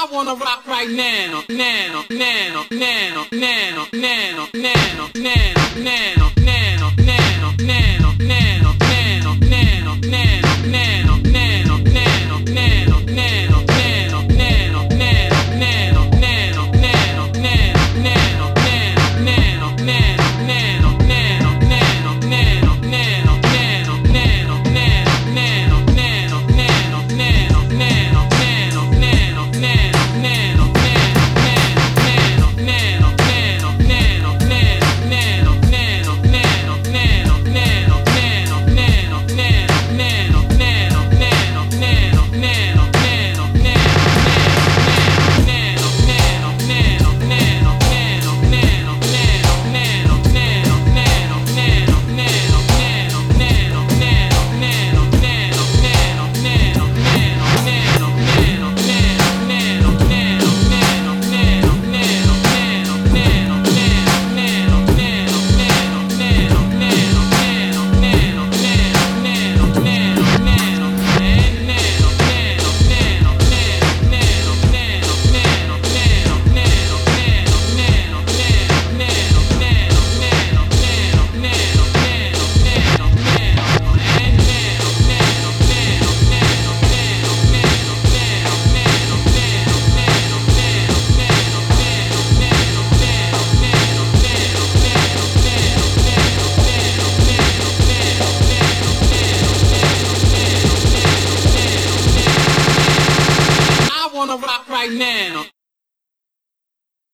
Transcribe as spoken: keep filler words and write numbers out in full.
I wanna rock right now, now, now, now, now, now, now, now, now, now, now, now, now, now, now, now.